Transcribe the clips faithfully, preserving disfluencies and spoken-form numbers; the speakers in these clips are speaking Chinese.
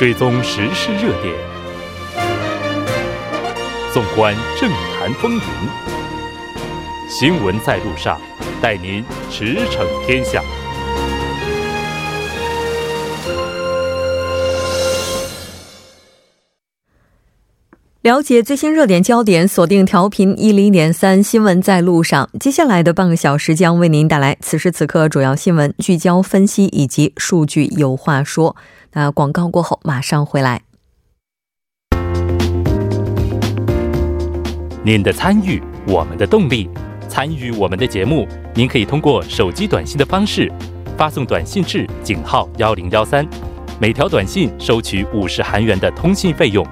追踪时事热点，纵观政坛风云，新闻在路上，带您驰骋天下。了解最新热点焦点，锁定调频 一零点三 新闻在路上。接下来的半个小时将为您带来此时此刻主要新闻，聚焦分析以及数据有话说。那广告过后马上回来。您的参与，我们的动力。参与我们的节目，您可以通过手机短信的方式发送短信至井号一零一三，每条短信收取五十韩元的通信费用。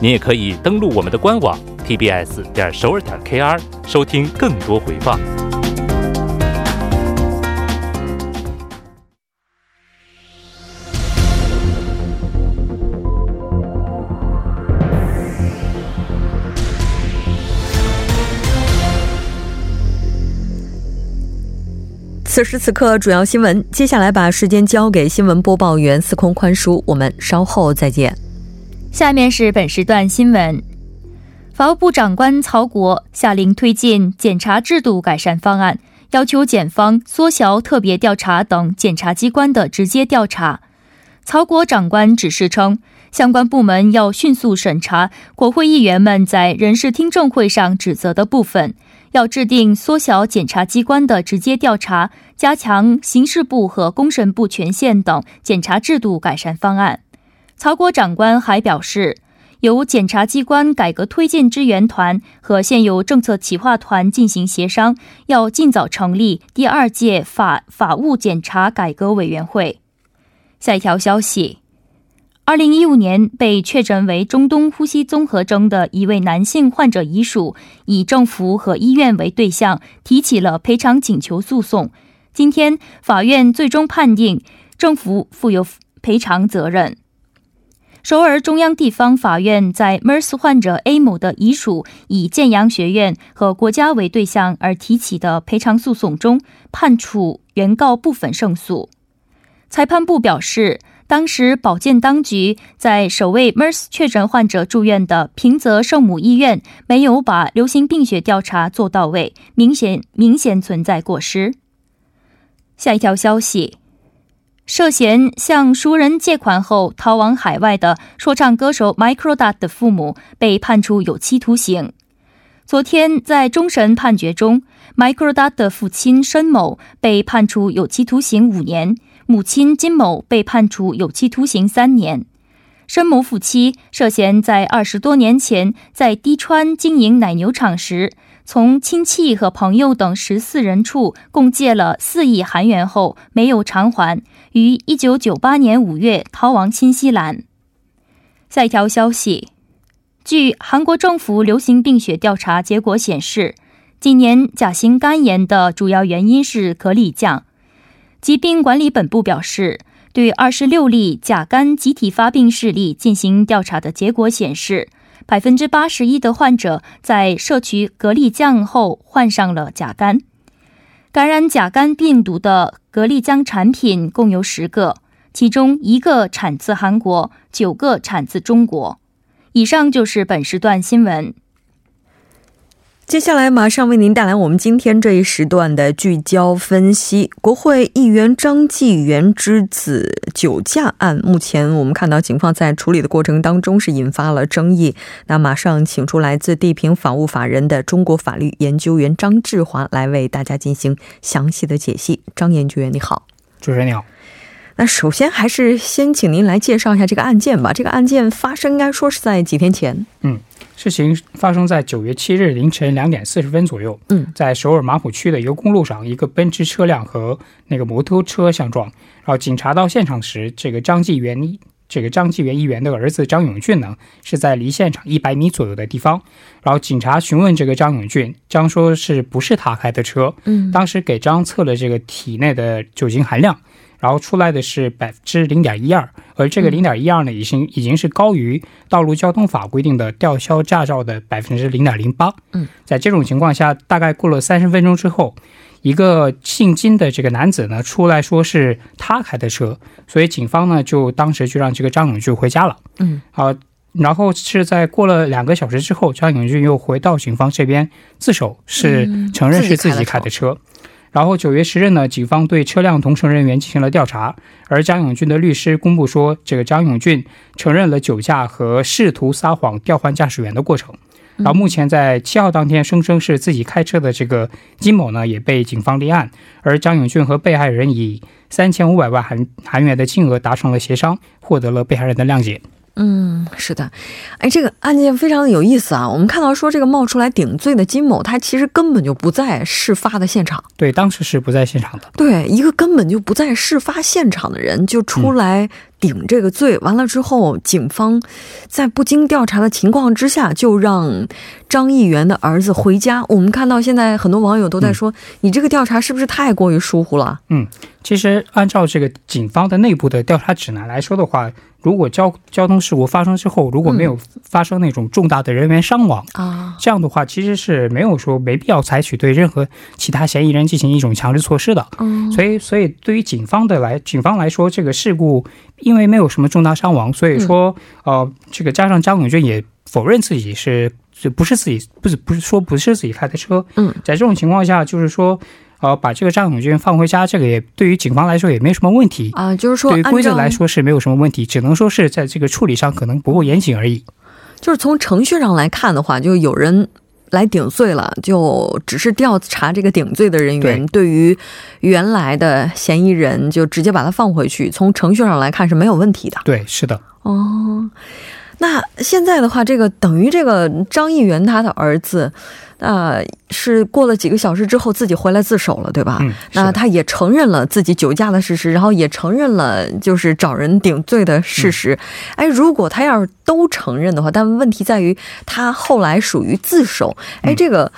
您也可以登录我们的官网 t b s 点首尔 点 k r 收听更多回放。此时此刻主要新闻，接下来把时间交给新闻播报员司空宽叔，我们稍后再见。下面是本时段新闻。法务部长官曹国下令推进检察制度改善方案，要求检方缩小特别调查等检察机关的直接调查。曹国长官指示称，相关部门要迅速审查国会议员们在人事听证会上指责的部分，要制定缩小检察机关的直接调查、加强刑事部和公审部权限等检察制度改善方案。曹国长官还表示，由检察机关改革推进支援团和现有政策企划团进行协商，要尽早成立第二届法法务检察改革委员会。下一条消息，二零一五年被确诊为中东呼吸综合征的一位男性患者遗属，以政府和医院为对象，提起了赔偿请求诉讼。今天，法院最终判定政府负有赔偿责任。首尔中央地方法院在 MERS 患者 A 某的遗属以建阳学院和国家为对象而提起的赔偿诉讼中，判处原告部分胜诉。裁判部表示，当时保健当局在首位 MERS 确诊患者住院的平泽圣母医院没有把流行病学调查做到位，明显明显存在过失。下一条消息，涉嫌向熟人借款后逃往海外的说唱歌手 Microdot 的父母被判处有期徒刑。昨天在终审判决中， Microdot 的父亲申某被判处有期徒刑五年，母亲金某被判处有期徒刑三年。申某夫妻涉嫌在二十多年前在滴川经营奶牛场时，从亲戚和朋友等十四人处共借了四亿韩元后没有偿还，于一九九八年五月逃往新西兰。下一条消息，据韩国政府流行病学调查结果显示，今年甲型肝炎的主要原因是颗粒酱。疾病管理本部表示，对二十六例甲肝集体发病事例进行调查的结果显示，百分之八十一 的患者在摄取蛤蜊酱后患上了甲肝。感染甲肝病毒的蛤蜊酱产品共有十个，其中一个产自韩国，九个产自中国。以上就是本时段新闻。接下来马上为您带来我们今天这一时段的聚焦分析。国会议员张纪元之子酒驾案，目前我们看到警方在处理的过程当中是引发了争议。那马上请出来自地平法务法人的中国法律研究员张志华来为大家进行详细的解析。张研究员你好。主持人你好。那首先还是先请您来介绍一下这个案件吧。这个案件发生应该说是在几天前。嗯。事情发生在九月七日凌晨两点四十分左右，在首尔马浦区的一个公路上，一个奔驰车辆和那个摩托车相撞，然后警察到现场时，这个张纪元这个张纪元议员的儿子张永俊呢是在离现场一百米左右的地方，然后警察询问这个张永俊，张说是不是他开的车，当时给张测了这个体内的酒精含量，然后出来的是 百分之零点一二， 而这个 零点一二 呢已经已经是高于道路交通法规定的吊销驾照的 百分之零点零八。 在这种情况下，大概过了三十分钟之后，一个姓金的这个男子呢出来说是他开的车，所以警方呢就当时就让这个张永俊回家了。嗯，好，然后是在过了两个小时之后，张永俊又回到警方这边自首，是承认是自己开的车。然后九月十日呢，警方对车辆同乘人员进行了调查，而张永俊的律师公布说，这个张永俊承认了酒驾和试图撒谎调换驾驶员的过程。然后目前在七号当天声称是自己开车的这个金某呢也被警方立案，而张永俊和被害人以三千五百万 韩, 韩元的金额达成了协商，获得了被害人的谅解。嗯，是的。哎，这个案件非常有意思啊！我们看到说，这个冒出来顶罪的金某，他其实根本就不在事发的现场。对，当时是不在现场的。对，一个根本就不在事发现场的人，就出来顶这个罪，嗯、完了之后，警方在不经调查的情况之下，就让张议员的儿子回家。我们看到现在很多网友都在说，嗯、你这个调查是不是太过于疏忽了？嗯，其实按照这个警方的内部的调查指南来说的话，如果交交通事故发生之后，如果没有发生那种重大的人员伤亡、嗯啊、这样的话其实是没有说没必要采取对任何其他嫌疑人进行一种强制措施的、嗯、所以所以对于警方的来警方来说，这个事故因为没有什么重大伤亡，所以说、嗯、呃，这个加上张永俊也否认自己是不是自己不是不是说不是自己开的车、嗯、在这种情况下就是说呃，把这个张永俊放回家，这个也对于警方来说也没什么问题啊、呃，就是说对于规则来说是没有什么问题，只能说是在这个处理上可能不够严谨而已。就是从程序上来看的话，就有人来顶罪了，就只是调查这个顶罪的人员， 对, 对于原来的嫌疑人就直接把他放回去，从程序上来看是没有问题的。对，是的。哦，那现在的话，这个等于这个张议员他的儿子。呃，是过了几个小时之后自己回来自首了，对吧？嗯，那他也承认了自己酒驾的事实，然后也承认了就是找人顶罪的事实。哎、嗯，如果他要是都承认的话，但问题在于他后来属于自首。哎，这个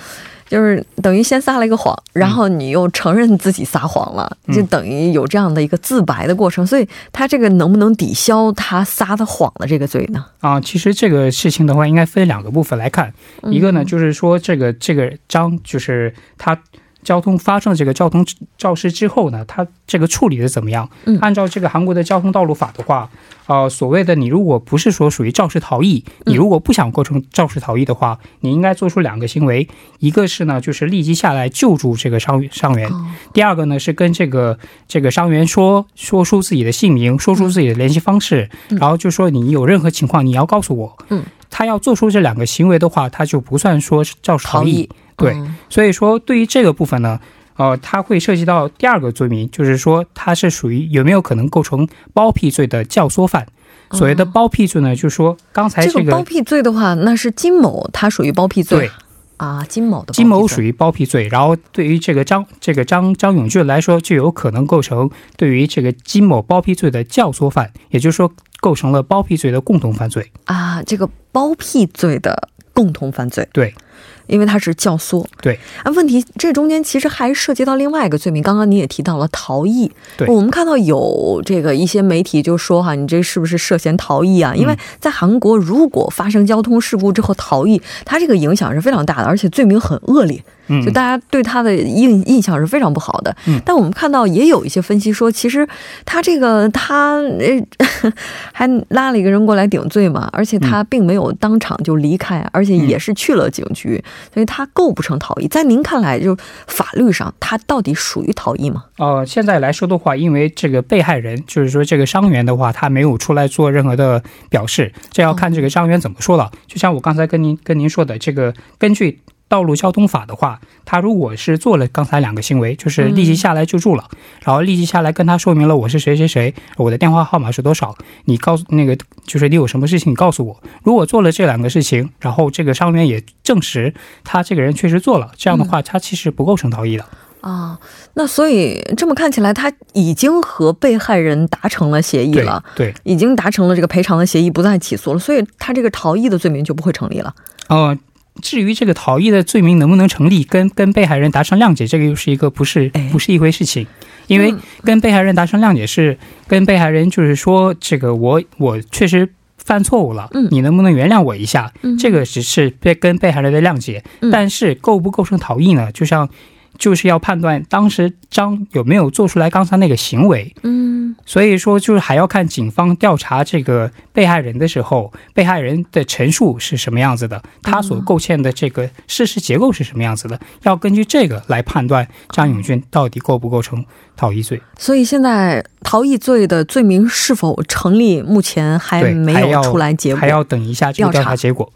就是等于先撒了一个谎，然后你又承认自己撒谎了，嗯、就等于有这样的一个自白的过程。所以他这个能不能抵消他撒的谎的这个罪呢？啊，其实这个事情的话，应该分两个部分来看。一个呢，就是说这个这个张，就是他交通发生这个交通肇事之后呢，他这个处理的怎么样？按照这个韩国的交通道路法的话，呃，所谓的你如果不是说属于肇事逃逸，你如果不想构成肇事逃逸的话，你应该做出两个行为，一个是呢就是立即下来救助这个伤伤员，第二个呢是跟这个这个伤员说说出自己的姓名，说出自己的联系方式，然后就说你有任何情况你要告诉我。嗯。他要做出这两个行为的话，他就不算说肇事逃逸。对，所以说对于这个部分呢，呃，它会涉及到第二个罪名，就是说它是属于有没有可能构成包庇罪的教唆犯。所谓的包庇罪呢，就是说刚才这个、嗯这个、包庇罪的话，那是金某他属于包庇罪。对啊，金某的金某属于包庇罪，然后对于这个张这个张张永俊来说，就有可能构成对于这个金某包庇罪的教唆犯，也就是说构成了包庇罪的共同犯罪啊，这个包庇罪的共同犯罪。对，因为它是教唆。对啊，问题这中间其实还涉及到另外一个罪名，刚刚你也提到了逃逸。对，我们看到有这个一些媒体就说哈，你这是不是涉嫌逃逸啊？因为在韩国，如果发生交通事故之后逃逸，它这个影响是非常大的，而且罪名很恶劣，就大家对他的印印象是非常不好的。嗯，但我们看到也有一些分析说，其实他这个他呃还拉了一个人过来顶罪嘛，而且他并没有当场就离开，而且也是去了警局，所以他构不成逃逸。在您看来，就法律上他到底属于逃逸吗？呃，现在来说的话，因为这个被害人就是说这个伤员的话，他没有出来做任何的表示，这要看这个伤员怎么说了。哦，就像我刚才跟您跟您说的，这个根据道路交通法的话，他如果是做了刚才两个行为，就是立即下来救助了，嗯、然后立即下来跟他说明了我是谁谁谁，我的电话号码是多少，你告诉那个就是你有什么事情你告诉我。如果做了这两个事情，然后这个伤员也证实他这个人确实做了，这样的话他其实不构成逃逸的。嗯、啊，那所以这么看起来，他已经和被害人达成了协议了， 对, 对，已经达成了这个赔偿的协议，不再起诉了，所以他这个逃逸的罪名就不会成立了。哦、呃。至于这个逃逸的罪名能不能成立，跟跟被害人达成谅解，这个又是一个不是不是一回事情，因为跟被害人达成谅解是跟被害人就是说这个我我确实犯错误了，你能不能原谅我一下？这个只是跟被害人的谅解，但是构不构成逃逸呢？就像就是要判断当时张有没有做出来刚才那个行为。嗯，所以说就是还要看警方调查这个被害人的时候，被害人的陈述是什么样子的，他所构建的这个事实结构是什么样子的，要根据这个来判断张永俊到底构不构成逃逸罪。所以现在逃逸罪的罪名是否成立，目前还没有出来结果，还 要, 还要等一下这个调查结果。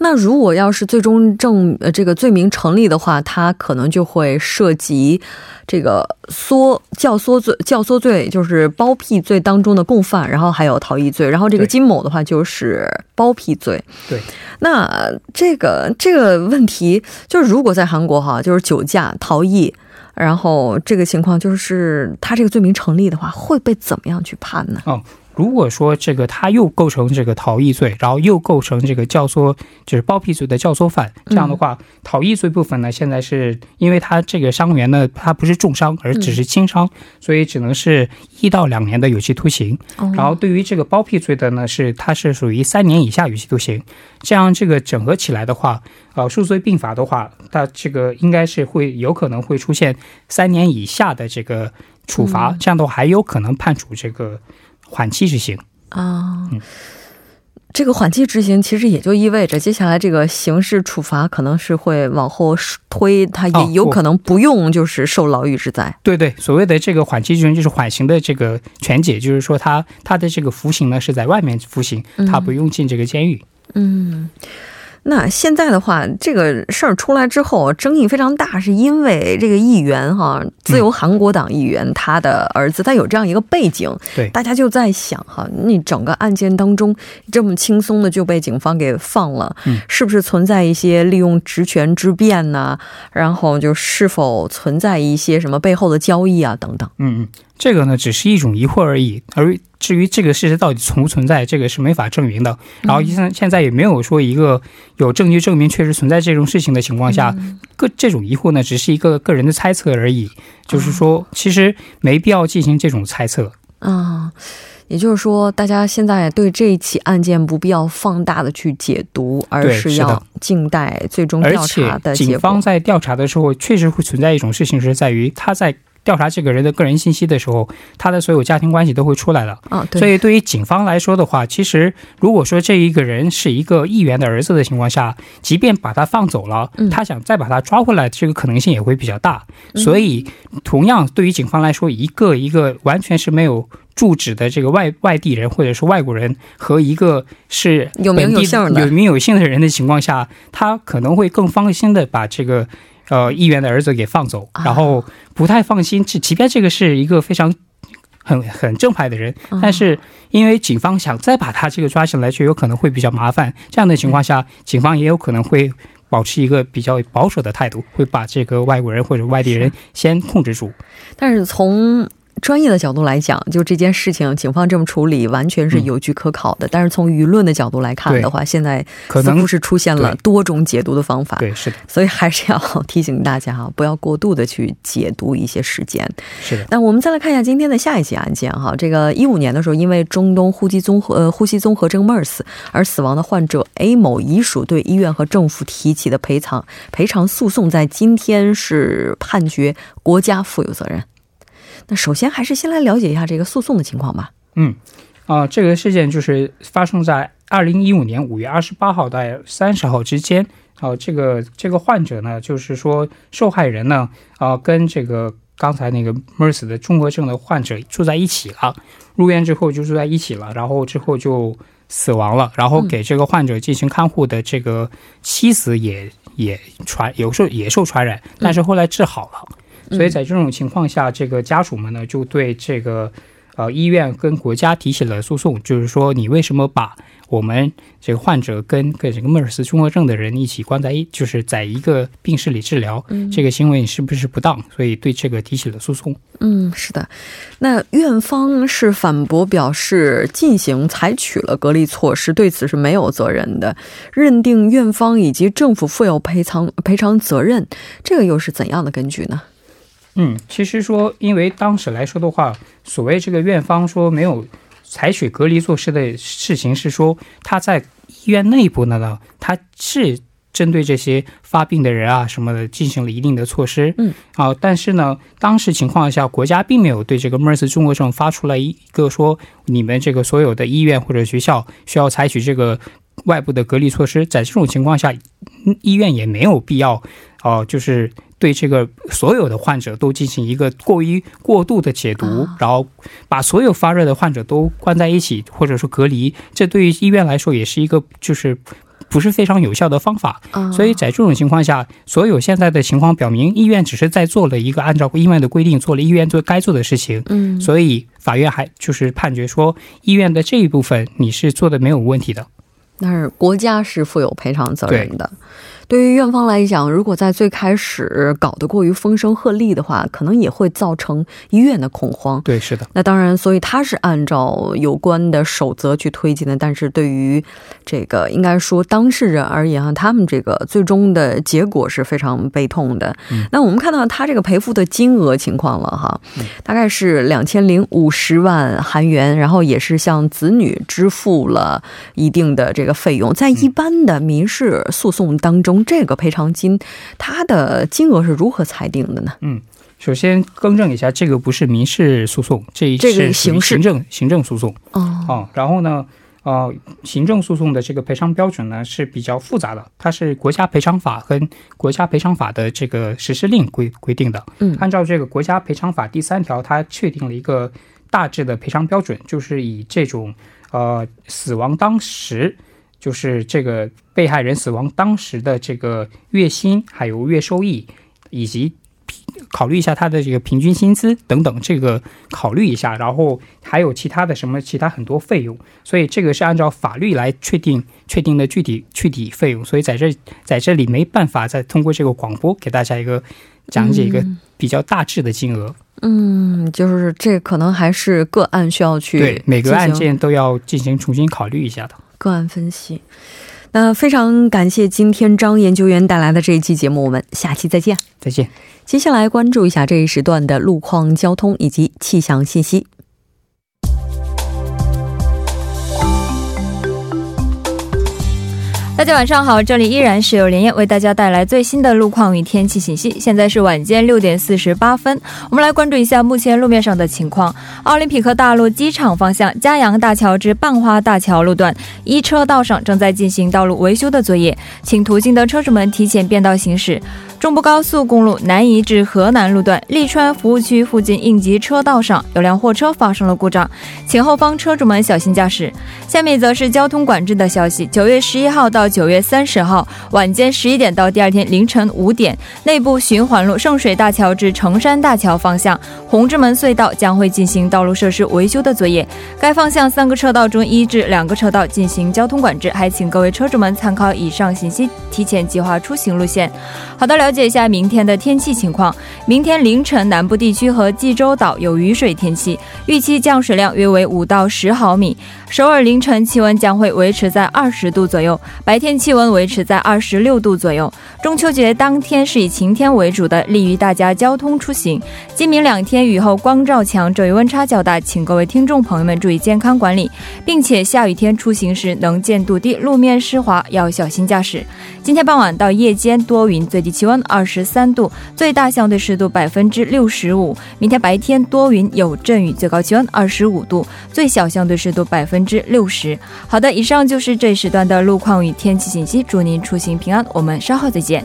那如果要是最终证呃这个罪名成立的话，它可能就会涉及这个唆教唆罪、教唆罪就是包庇罪当中的共犯，然后还有逃逸罪，然后这个金某的话就是包庇罪。对，那这个这个问题就是，如果在韩国哈，就是酒驾、逃逸，然后这个情况就是他这个罪名成立的话，会被怎么样去判呢？哦。如果说这个他又构成这个逃逸罪，然后又构成这个教唆，就是包庇罪的教唆犯，这样的话，逃逸罪部分呢，现在是因为他这个伤员呢，他不是重伤，而只是轻伤，所以只能是一到两年的有期徒刑。然后对于这个包庇罪的呢，是它是属于三年以下有期徒刑。这样这个整合起来的话，呃，数罪并罚的话，它这个应该是会有可能会出现三年以下的这个处罚，这样的话还有可能判处这个。缓期执行啊、嗯，这个缓期执行其实也就意味着接下来这个刑事处罚可能是会往后推，它也有可能不用就是受牢狱之灾、哦、对对，所谓的这个缓期执行就是缓刑的这个全解，就是说它它的这个服刑呢是在外面服刑，它不用进这个监狱。 嗯, 嗯那现在的话，这个事儿出来之后，争议非常大，是因为这个议员哈，自由韩国党议员、嗯、他的儿子，他有这样一个背景，对，大家就在想哈，你整个案件当中这么轻松的就被警方给放了、嗯，是不是存在一些利用职权之便呢？然后就是否存在一些什么背后的交易啊等等？嗯嗯，这个呢只是一种疑惑而已，而。至于这个事实到底存不存在，这个是没法证明的。然后现在也没有说一个有证据证明确实存在这种事情的情况下，个这种疑惑呢只是一个个人的猜测而已，就是说其实没必要进行这种猜测啊、嗯，也就是说大家现在对这一起案件不必要放大的去解读，而是要静待最终调查的结果。而且警方在调查的时候确实会存在一种事情，是在于他在调查这个人的个人信息的时候，他的所有家庭关系都会出来了、哦、所以对于警方来说的话，其实如果说这一个人是一个议员的儿子的情况下，即便把他放走了、嗯、他想再把他抓回来，这个可能性也会比较大、嗯、所以同样对于警方来说，一个一个完全是没有住址的这个 外, 外地人或者是外国人和一个是有名有姓的有名有姓的人的情况下，他可能会更放心的把这个呃，议员的儿子给放走，然后不太放心。即便这个是一个非常很很正派的人，但是因为警方想再把他这个抓起来，就有可能会比较麻烦。这样的情况下，警方也有可能会保持一个比较保守的态度，会把这个外国人或者外地人先控制住。但是从专业的角度来讲，就这件事情警方这么处理完全是有据可考的、嗯、但是从舆论的角度来看的话，现在似乎是出现了多种解读的方法。 对, 对，是的，所以还是要提醒大家哈，不要过度的去解读一些事件。是的，那我们再来看一下今天的下一起案件哈。这个一五年的时候，因为中东呼吸综合呃呼吸综合征 MERS 而死亡的患者 A 某遗属对医院和政府提起的赔偿赔偿诉讼，在今天是判决国家负有责任。那首先还是先来了解一下这个诉讼的情况吧。嗯，啊、呃，这个事件就是发生在二零一五年五月二十八号到三十号之间。啊、呃，这个这个患者呢，就是说受害人呢，啊、呃，跟这个刚才那个 MERS 的综合症的患者住在一起了，入院之后就住在一起了，然后之后就死亡了，然后给这个患者进行看护的这个妻子也也传，有时候也受传染，但是后来治好了。嗯，所以在这种情况下，这个家属们呢就对这个呃医院跟国家提起了诉讼，就是说你为什么把我们这个患者跟跟这个 MERS 综合症的人一起关在一，就是在一个病室里治疗，这个行为是不是不当？所以对这个提起了诉讼。嗯，是的。那院方是反驳表示，进行采取了隔离措施，对此是没有责任的，认定院方以及政府负有赔偿赔偿责任，这个又是怎样的根据呢？嗯，其实说，因为当时来说的话，所谓这个院方说没有采取隔离措施的事情，是说他在医院内部呢，他是针对这些发病的人啊什么的进行了一定的措施，嗯，啊，但是呢，当时情况下国家并没有对这个 MERS 中国这种发出来一个说你们这个所有的医院或者学校需要采取这个外部的隔离措施，在这种情况下医院也没有必要，呃，就是 对这个所有的患者都进行一个过于过度的解毒，然后把所有发热的患者都关在一起，或者说隔离，这对于医院来说也是一个就是不是非常有效的方法。所以在这种情况下，所有现在的情况表明，医院只是在做了一个按照医院的规定做了医院做该做的事情，所以法院还就是判决说医院的这一部分你是做的没有问题的。 但是国家是负有赔偿责任的，对于院方来讲，如果在最开始搞得过于风声鹤唳的话，可能也会造成医院的恐慌。对，是的。那当然，所以他是按照有关的守则去推进的，但是对于这个应该说当事人而言哈，他们这个最终的结果是非常悲痛的。那我们看到他这个赔付的金额情况了哈，大概是两千零五十万韩元，然后也是向子女支付了一定的这个费用。 在一般的民事诉讼当中，这个赔偿金它的金额是如何裁定的呢？嗯，首先更正一下，这个不是民事诉讼，这是行政诉讼。哦，然后呢 行政诉讼的这个赔偿标准呢是比较复杂的，它是国家赔偿法跟国家赔偿法的这个实施令规定的。按照这个国家赔偿法第三条，它确定了一个大致的赔偿标准，就是以这种呃死亡当时 就是被害人死亡当时的这个月薪还有月收益，以及考虑一下他的这个平均薪资等等，这个考虑一下，然后还有其他的什么其他很多费用，所以这个是按照法律来确定确定的具体具体费用。所以在这里没办法再通过这个广播给大家一个讲解一个比较大致的金额。 嗯，就是这可能还是个案需要去个案分析。那非常感谢今天张研究员带来的这一期节目，我们下期再见。再见。接下来关注一下这一时段的路况、交通以及气象信息。 大家晚上好，这里依然是由连夜为大家带来最新的路况与天气信息。现在是晚间六点四十八分， 我们来关注一下目前路面上的情况。 奥林匹克大路机场方向嘉阳大桥至半花大桥路段 一车道上正在进行道路维修的作业， 请途经的车主们提前变道行驶。 中部高速公路南移至河南路段 利川服务区附近应急车道上有辆货车发生了故障， 前后方车主们小心驾驶。 下面则是交通管制的消息。 九月十一号到九月三十号 晚间十一点到第二天凌晨五点， 内部循环路圣水大桥至成山大桥方向 红之门隧道将会进行道路设施维修的作业， 该方向三个车道中一至两个车道进行交通管制， 还请各位车主们参考以上信息， 提前计划出行路线。 好的，了解 了解一下明天的天气情况。 明天凌晨南部地区和济州岛有雨水天气， 预期降水量约为五到十毫米。 首尔凌晨气温将会维持在二十度左右， 白天气温维持在二十六度左右。 中秋节当天是以晴天为主的， 利于大家交通出行。 今明两天雨后光照强，昼夜温差较大， 请各位听众朋友们注意健康管理， 并且下雨天出行时能见度低， 路面湿滑， 要小心驾驶。 今天傍晚到夜间多云， 最低气温 二十三度， 最大相对湿度百分之六十五。 明天白天多云有阵雨， 最高气温二十五度， 最小相对湿度百分之六十。 好的，以上就是这时段的路况与天气信息， 祝您出行平安， 我们稍后再见。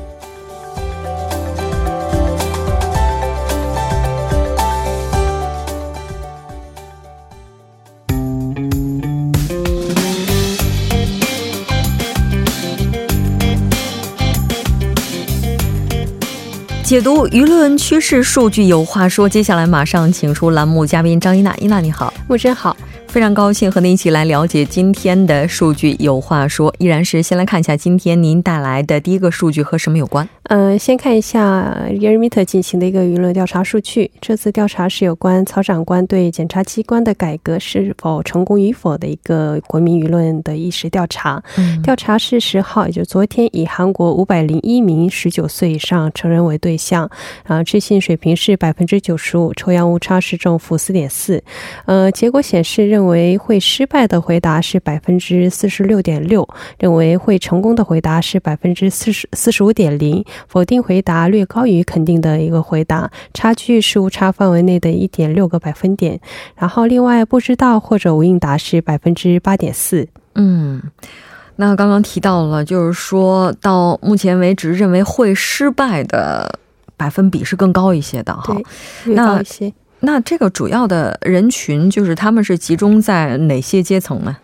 解读舆论趋势数据有话说，接下来马上请出栏目嘉宾张一娜。一娜你好。木真好。 非常高兴和您一起来了解今天的数据有话说。依然是先来看一下今天您带来的第一个数据和什么有关。呃，先看一下 Yermite 进行的一个舆论调查数据。这次调查是有关曹长官对检察机关的改革是否成功与否的一个国民舆论的意识调查。嗯、调查是十号，也就是昨天，以韩国五百零一名十九岁以上成人为对象，然后置信水平是 百分之九十五， 抽样误差是正负 四点四。呃，结果显示，认为会失败的回答是 百分之四十六点六， 认为会成功的回答是 百分之四十五点零。否定回答略高于肯定的一个回答，差距是误差范围内的 一点六个百分点。然后另外不知道或者无应答是 百分之八点四。 嗯，那刚刚提到了，就是说到目前为止认为会失败的百分比是更高一些的哈。对，高一些。那, 那这个主要的人群就是他们是集中在哪些阶层呢？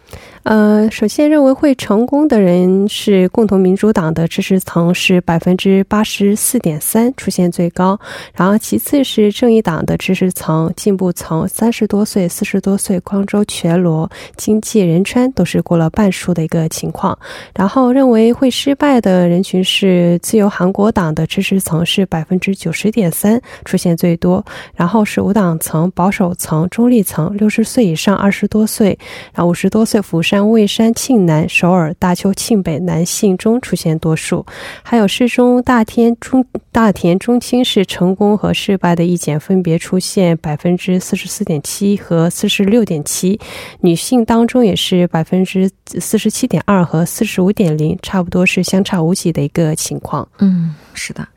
呃，首先认为会成功的人是共同民主党的支持层，是 百分之八十四点三 出现最高，然后其次是正义党的支持层、进步层，三十多岁、四十多岁、光州、全罗、经济、仁川都是过了半数的一个情况。然后认为会失败的人群是自由韩国党的支持层，是 百分之九十点三 出现最多，然后是无党层、保守层、中立层、六十岁以上二十多岁，然后五十多岁服务山、蔚山、庆南、首尔、大邱、庆北、南信、中出现多数，还有市中、大田、中大田、中青是成功和失败的意见分别出现 百分之四十四点七 和 四十六点七， 女性当中也是 百分之四十七点二 和 四十五点零， 差不多是相差无几的一个情况。嗯，是的。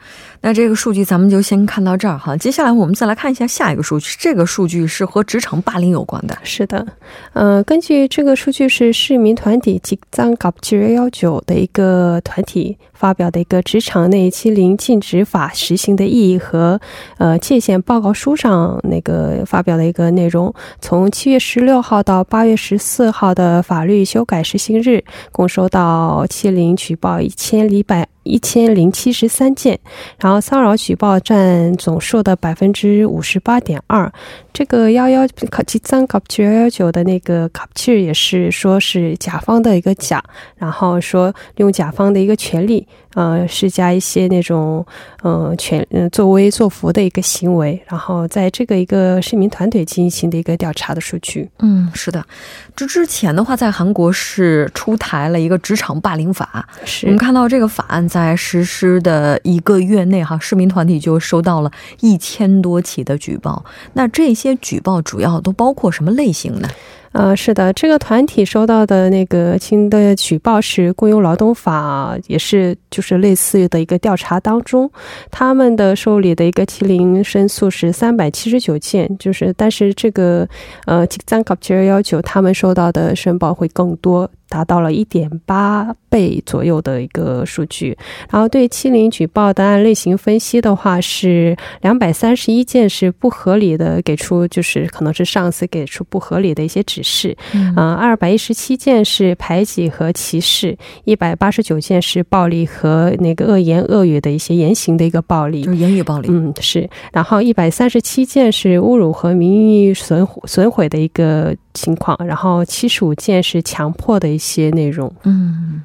那这个数据咱们就先看到这儿哈，接下来我们再来看一下下一个数据，这个数据是和职场霸凌有关的。是的，呃，根据这个数据是市民团体직장갑질 일일구的一个团体发表的一个职场内欺凌禁止法实行的意义和呃界限报告书上那个发表的一个内容，从七月十六号到八月十四号的法律修改实行日，共收到欺凌举报一千一百。一千零七十三件，然后骚扰举报占总数的 百分之五十八点二。 这个十一직장갑질 일일구的那个갑질也是说是甲方的一个甲，然后说用甲方的一个权利呃，施加一些那种呃权呃作威作福的一个行为，然后在这个一个市民团队进行的一个调查的数据。嗯，是的。这之前的话，在韩国是出台了一个职场霸凌法，是我们看到这个法案在实施的一个月内哈，市民团体就收到了一千多起的举报。那这些举报主要都包括什么类型呢？呃，是的，这个团体收到的那个新的举报是雇佣劳动法，也是就是类似的一个调查当中，他们的受理的一个欺凌申诉是三百七十九件，就是但是这个呃직장갑질 일일구他们收到的申报会更多，达到了 一点八倍左右的一个数据。然后对欺凌举报的案类型分析的话，是两百三十一件是不合理的，给出就是可能是上司给出不合理的一些指示，嗯、呃、二百一十七件是排挤和歧视，一百八十九件是暴力和那个恶言恶语的一些言行的一个暴力，就是言语暴力。嗯，是。然后一百三十七件是侮辱和名誉损损毁的一个情况，然后七十五件是强迫的一些些内容。嗯，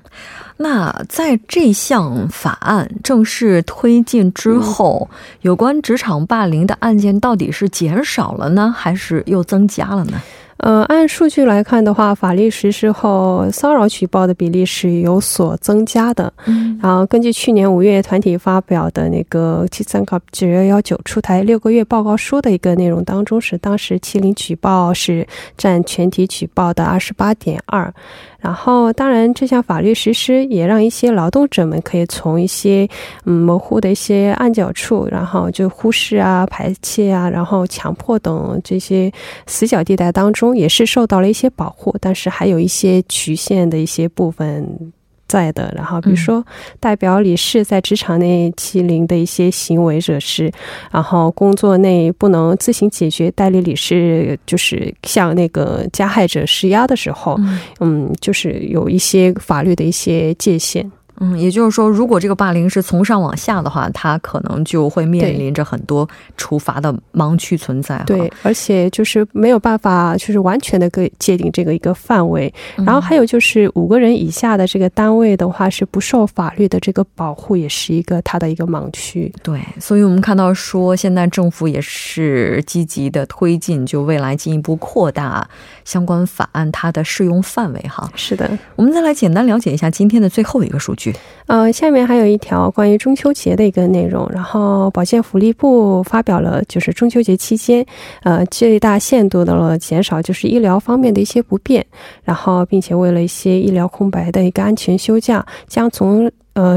那在这项法案正式推进之后，嗯、有关职场霸凌的案件到底是减少了呢，还是又增加了呢？呃，按数据来看的话，法律实施后骚扰举报的比例是有所增加的。嗯，然后根据去年五月团体发表的那个《七三考九幺幺九出台六个月报告书》的一个内容当中，是当时欺凌举报是占全体举报的 百分之二十八点二。然后当然这项法律实施也让一些劳动者们可以从一些嗯模糊的一些暗角处，然后就忽视啊、排斥啊、然后强迫等这些死角地带当中也是受到了一些保护，但是还有一些局限的一些部分在的。然后比如说代表理事在职场内欺凌的一些行为者是，然后工作内不能自行解决，代理理事就是向那个加害者施压的时候， 嗯, 嗯就是有一些法律的一些界限。也就是说，如果这个霸凌是从上往下的话，它可能就会面临着很多处罚的盲区存在。对，而且就是没有办法就是完全的界定这个一个范围。然后还有就是五个人以下的这个单位的话是不受法律的这个保护，也是一个它的一个盲区。对，所以我们看到说现在政府也是积极的推进，就未来进一步扩大相关法案它的适用范围哈。是的，我们再来简单了解一下今天的最后一个数据。 呃，下面还有一条关于中秋节的一个内容，然后保健福利部发表了就是中秋节期间呃最大限度的了减少就是医疗方面的一些不便，然后并且为了一些医疗空白的一个安全休假，将从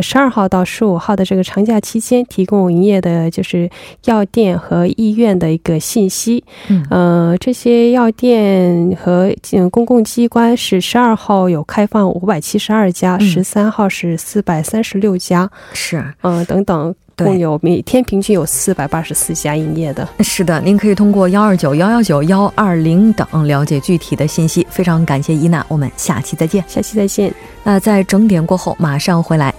十二号到十五号的这个长假期间提供营业的就是药店和医院的一个信息。这些药店和公共机关是十二号有开放五百七十二家， 十三号是四百三十六家， 是等等， 共有每天平均有四百八十四家营业的。 是的，您可以通过 幺二九 幺幺九 幺二零 等了解具体的信息。非常感谢伊娜，我们下期再见。下期再见。那在整点过后马上回来。